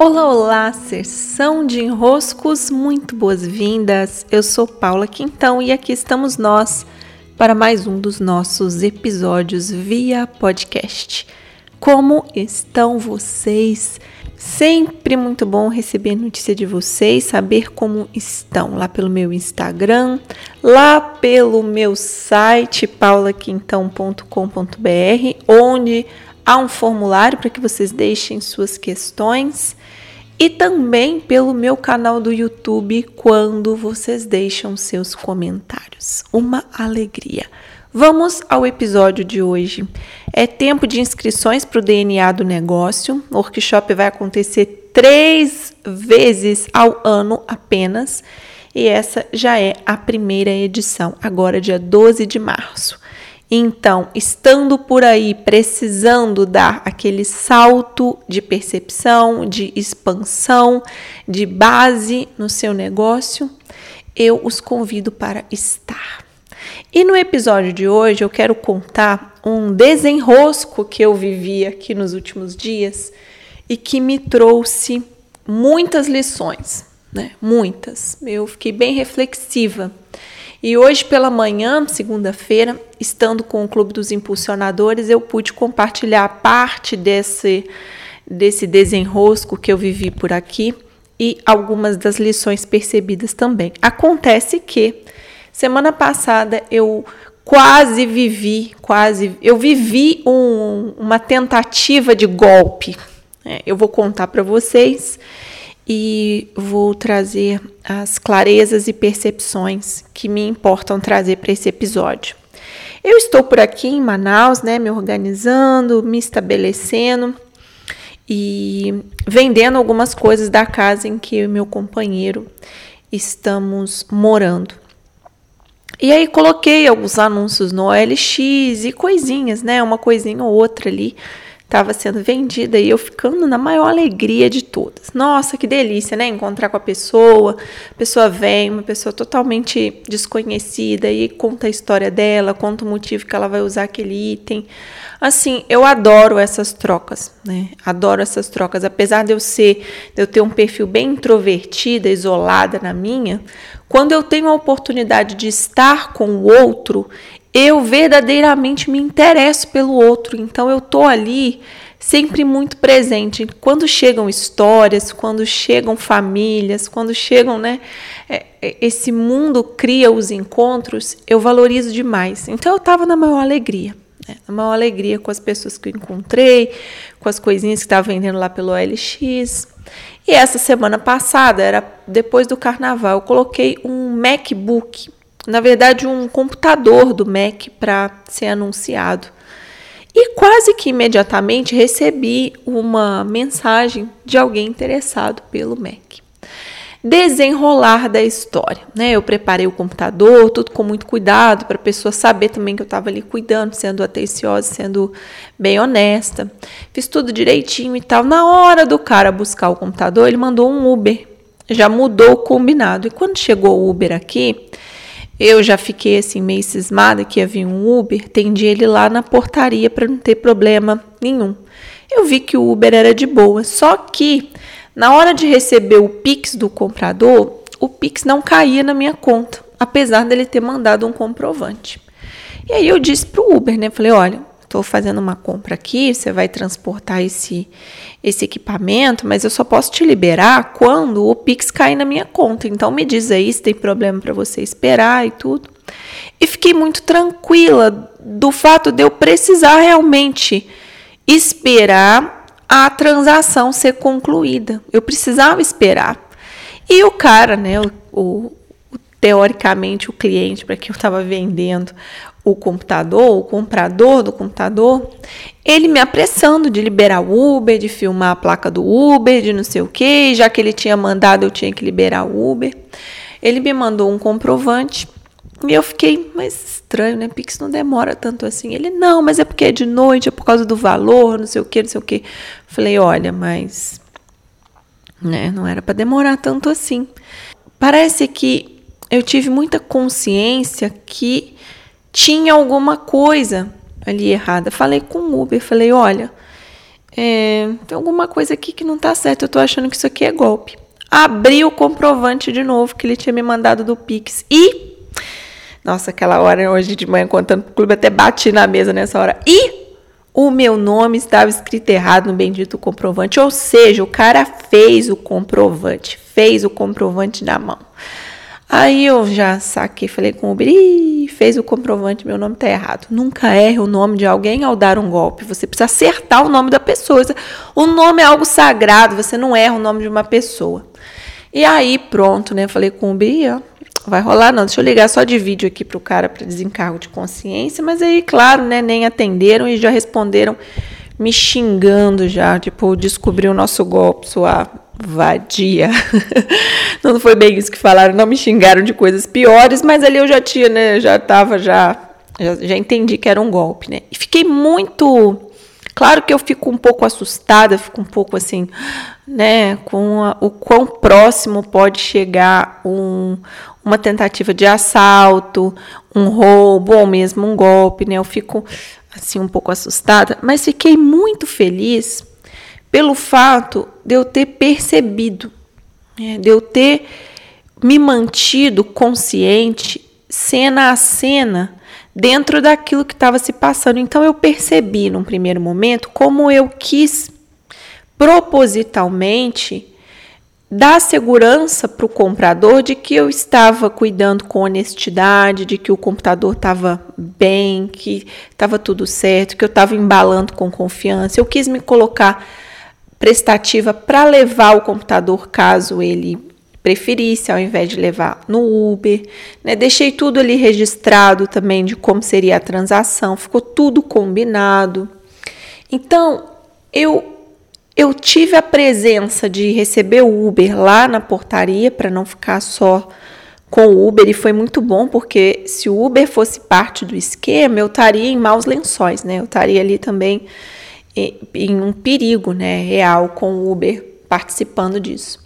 Olá, olá, sessão de enroscos, muito boas-vindas. Eu sou Paula Quintão e aqui estamos nós para mais um dos nossos episódios via podcast. Como estão vocês? Sempre muito bom receber notícia de vocês, saber como estão lá pelo meu Instagram, lá pelo meu site paulaquintão.com.br, onde há um formulário para que vocês deixem suas questões e também pelo meu canal do YouTube quando vocês deixam seus comentários. Uma alegria! Vamos ao episódio de hoje. É tempo de inscrições para o DNA do negócio. O workshop vai acontecer 3 vezes ao ano apenas e essa já é a primeira edição, agora dia 12 de março. Então, estando por aí, precisando dar aquele salto de percepção, de expansão, de base no seu negócio, eu os convido para estar. E no episódio de hoje eu quero contar um desenrosco que eu vivi aqui nos últimos dias e que me trouxe muitas lições, né? Muitas. Eu fiquei bem reflexiva. E hoje pela manhã, segunda-feira, estando com o Clube dos Impulsionadores, eu pude compartilhar parte desse desenrosco que eu vivi por aqui e algumas das lições percebidas também. Acontece que semana passada eu vivi uma tentativa de golpe. Eu vou contar para vocês e vou trazer as clarezas e percepções que me importam trazer para esse episódio. Eu estou por aqui em Manaus, né, me organizando, me estabelecendo e vendendo algumas coisas da casa em que eu e meu companheiro estamos morando. E aí coloquei alguns anúncios no OLX e coisinhas, né, uma coisinha ou outra ali estava sendo vendida e eu ficando na maior alegria de todas. Nossa, que delícia, né? Encontrar com a pessoa vem, uma pessoa totalmente desconhecida e conta a história dela, conta o motivo que ela vai usar aquele item. Assim, eu adoro essas trocas, né? Adoro essas trocas. Apesar de eu ter um perfil bem introvertida, isolada na minha, quando eu tenho a oportunidade de estar com o outro, eu verdadeiramente me interesso pelo outro, então eu tô ali sempre muito presente. Quando chegam histórias, quando chegam famílias, quando chegam, né, esse mundo cria os encontros, eu valorizo demais. Então eu tava na maior alegria, né, na maior alegria com as pessoas que eu encontrei, com as coisinhas que estava vendendo lá pelo OLX. E essa semana passada, era depois do carnaval, eu coloquei um MacBook, na verdade, um computador do Mac para ser anunciado. E quase que imediatamente recebi uma mensagem de alguém interessado pelo Mac. Desenrolar da história, né? Eu preparei o computador, tudo com muito cuidado, para a pessoa saber também que eu estava ali cuidando, sendo atenciosa, sendo bem honesta. Fiz tudo direitinho e tal. Na hora do cara buscar o computador, ele mandou um Uber. Já mudou o combinado. E quando chegou o Uber aqui, eu já fiquei assim meio cismada que ia vir um Uber, atendi ele lá na portaria para não ter problema nenhum. Eu vi que o Uber era de boa, só que na hora de receber o Pix do comprador, o Pix não caía na minha conta, apesar dele ter mandado um comprovante. E aí eu disse pro Uber, né, falei, olha, estou fazendo uma compra aqui, você vai transportar esse equipamento, mas eu só posso te liberar quando o Pix cair na minha conta. Então, me diz aí se tem problema para você esperar e tudo. E fiquei muito tranquila do fato de eu precisar realmente esperar a transação ser concluída. Eu precisava esperar. E o cara, né, teoricamente o cliente para quem eu estava vendendo o computador, o comprador do computador, ele me apressando de liberar o Uber, de filmar a placa do Uber, de não sei o que, já que ele tinha mandado, eu tinha que liberar o Uber. Ele me mandou um comprovante e eu fiquei, mas estranho, né? Pix não demora tanto assim. Ele, não, mas é porque é de noite, é por causa do valor, não sei o que, não sei o que. Falei, olha, mas, né, não era para demorar tanto assim. Parece que eu tive muita consciência que tinha alguma coisa ali errada. Falei com o Uber, falei, olha, tem alguma coisa aqui que não tá certa, eu tô achando que isso aqui é golpe. Abri o comprovante de novo que ele tinha me mandado do Pix e... Nossa, aquela hora, hoje de manhã, contando pro clube, até bati na mesa nessa hora. E o meu nome estava escrito errado no bendito comprovante. Ou seja, o cara fez o comprovante na mão. Aí eu já saquei, falei com o Uber, fez o comprovante, meu nome tá errado. Nunca erre o nome de alguém ao dar um golpe. Você precisa acertar o nome da pessoa. O nome é algo sagrado, você não erra o nome de uma pessoa. E aí, pronto, né? Falei com o Uber, vai rolar não, deixa eu ligar só de vídeo aqui pro cara para desencargo de consciência, mas aí, claro, né, nem atenderam e já responderam me xingando já, tipo, descobriu o nosso golpe, sua vadia. Não foi bem isso que falaram, não me xingaram de coisas piores, mas ali eu já tinha, né, já entendi que era um golpe, né, e fiquei muito... Claro que eu fico um pouco assustada, fico um pouco assim, né, com o quão próximo pode chegar uma tentativa de assalto, um roubo ou mesmo um golpe, né, eu fico assim um pouco assustada, mas fiquei muito feliz pelo fato de eu ter percebido, né, de eu ter me mantido consciente cena a cena, dentro daquilo que estava se passando. Então, eu percebi, num primeiro momento, como eu quis, propositalmente, dar segurança para o comprador de que eu estava cuidando com honestidade, de que o computador estava bem, que estava tudo certo, que eu estava embalando com confiança. Eu quis me colocar prestativa para levar o computador, caso ele... preferisse, ao invés de levar no Uber, né? Deixei tudo ali registrado também de como seria a transação, ficou tudo combinado. Então, eu tive a presença de receber o Uber lá na portaria, para não ficar só com o Uber, e foi muito bom, porque se o Uber fosse parte do esquema, eu estaria em maus lençóis, né? Eu estaria ali também em um perigo, né, real, com o Uber participando disso.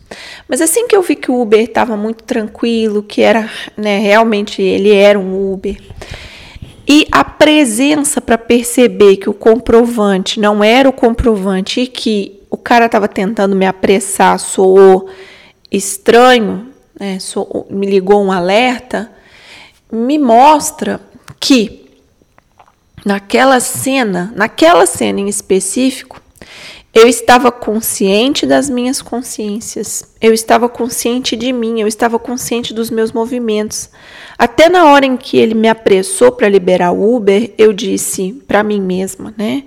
Mas assim que eu vi que o Uber estava muito tranquilo, que era, né, realmente ele era um Uber, e a presença para perceber que o comprovante não era o comprovante e que o cara estava tentando me apressar, soou estranho, né, me ligou um alerta, me mostra que naquela cena em específico, eu estava consciente das minhas consciências, eu estava consciente de mim, eu estava consciente dos meus movimentos. Até na hora em que ele me apressou para liberar o Uber, eu disse para mim mesma, né?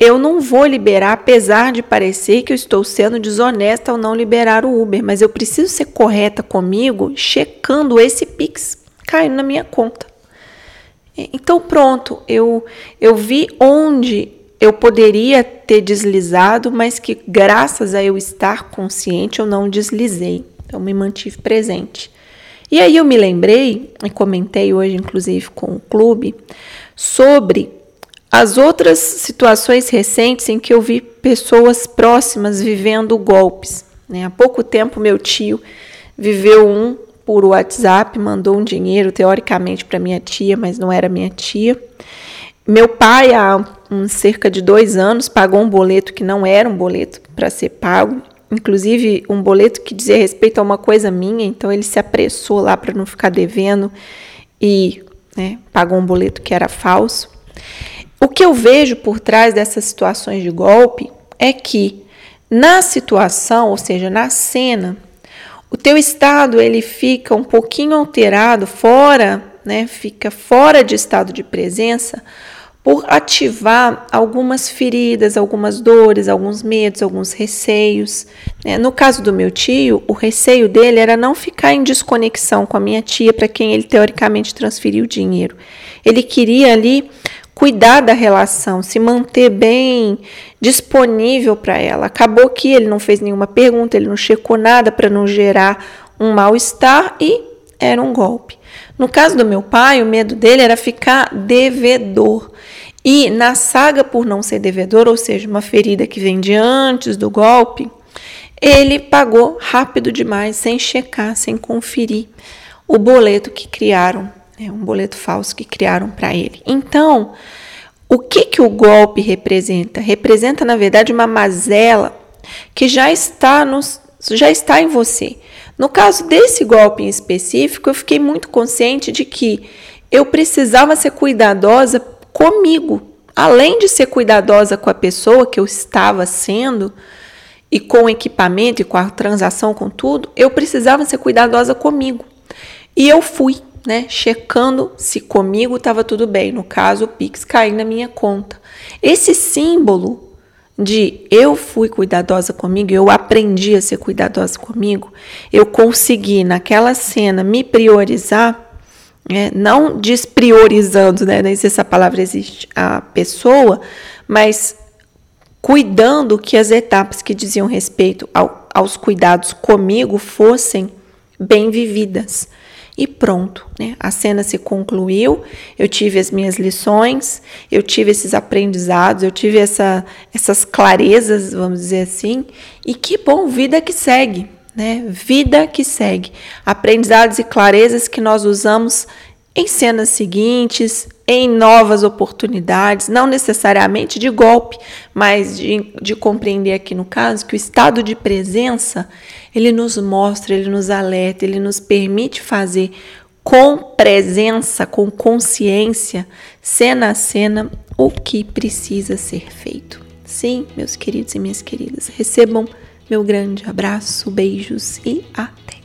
Eu não vou liberar, apesar de parecer que eu estou sendo desonesta ao não liberar o Uber, mas eu preciso ser correta comigo, checando esse Pix caindo na minha conta. Então pronto, eu vi onde... eu poderia ter deslizado, mas que graças a eu estar consciente, eu não deslizei. Então, me mantive presente. E aí eu me lembrei, e comentei hoje, inclusive, com o clube, sobre as outras situações recentes em que eu vi pessoas próximas vivendo golpes, né? Há pouco tempo, meu tio viveu um por WhatsApp, mandou um dinheiro, teoricamente, para minha tia, mas não era minha tia. Meu pai, há cerca de 2 anos, pagou um boleto que não era um boleto para ser pago, inclusive um boleto que dizia respeito a uma coisa minha, então ele se apressou lá para não ficar devendo e, né, pagou um boleto que era falso. O que eu vejo por trás dessas situações de golpe é que na situação, ou seja, na cena, o teu estado ele fica um pouquinho alterado, fora, né, fica fora de estado de presença, por ativar algumas feridas, algumas dores, alguns medos, alguns receios. No caso do meu tio, o receio dele era não ficar em desconexão com a minha tia, para quem ele teoricamente transferiu o dinheiro. Ele queria ali cuidar da relação, se manter bem disponível para ela. Acabou que ele não fez nenhuma pergunta, ele não checou nada para não gerar um mal-estar e era um golpe. No caso do meu pai, o medo dele era ficar devedor. E na saga por não ser devedor, ou seja, uma ferida que vem de antes do golpe, ele pagou rápido demais, sem checar, sem conferir o boleto que criaram, né, um boleto falso que criaram para ele. Então, O que o golpe representa? Representa, na verdade, uma mazela que já está em você. No caso desse golpe em específico, eu fiquei muito consciente de que eu precisava ser cuidadosa comigo. Além de ser cuidadosa com a pessoa que eu estava sendo, e com o equipamento, e com a transação, com tudo, eu precisava ser cuidadosa comigo. E eu fui, né, checando se comigo estava tudo bem. No caso, o Pix caiu na minha conta. Esse símbolo de eu fui cuidadosa comigo, eu aprendi a ser cuidadosa comigo, eu consegui naquela cena me priorizar, né, não despriorizando, né, nem se essa palavra existe, a pessoa, mas cuidando que as etapas que diziam respeito aos cuidados comigo fossem bem vividas. E pronto, né? A cena se concluiu, eu tive as minhas lições, eu tive esses aprendizados, eu tive essas clarezas, vamos dizer assim, e que bom, vida que segue, né? Vida que segue. Aprendizados e clarezas que nós usamos em cenas seguintes, em novas oportunidades, não necessariamente de golpe, mas de compreender aqui no caso que o estado de presença ele nos mostra, ele nos alerta, ele nos permite fazer com presença, com consciência, cena a cena, o que precisa ser feito. Sim, meus queridos e minhas queridas, recebam meu grande abraço, beijos e até!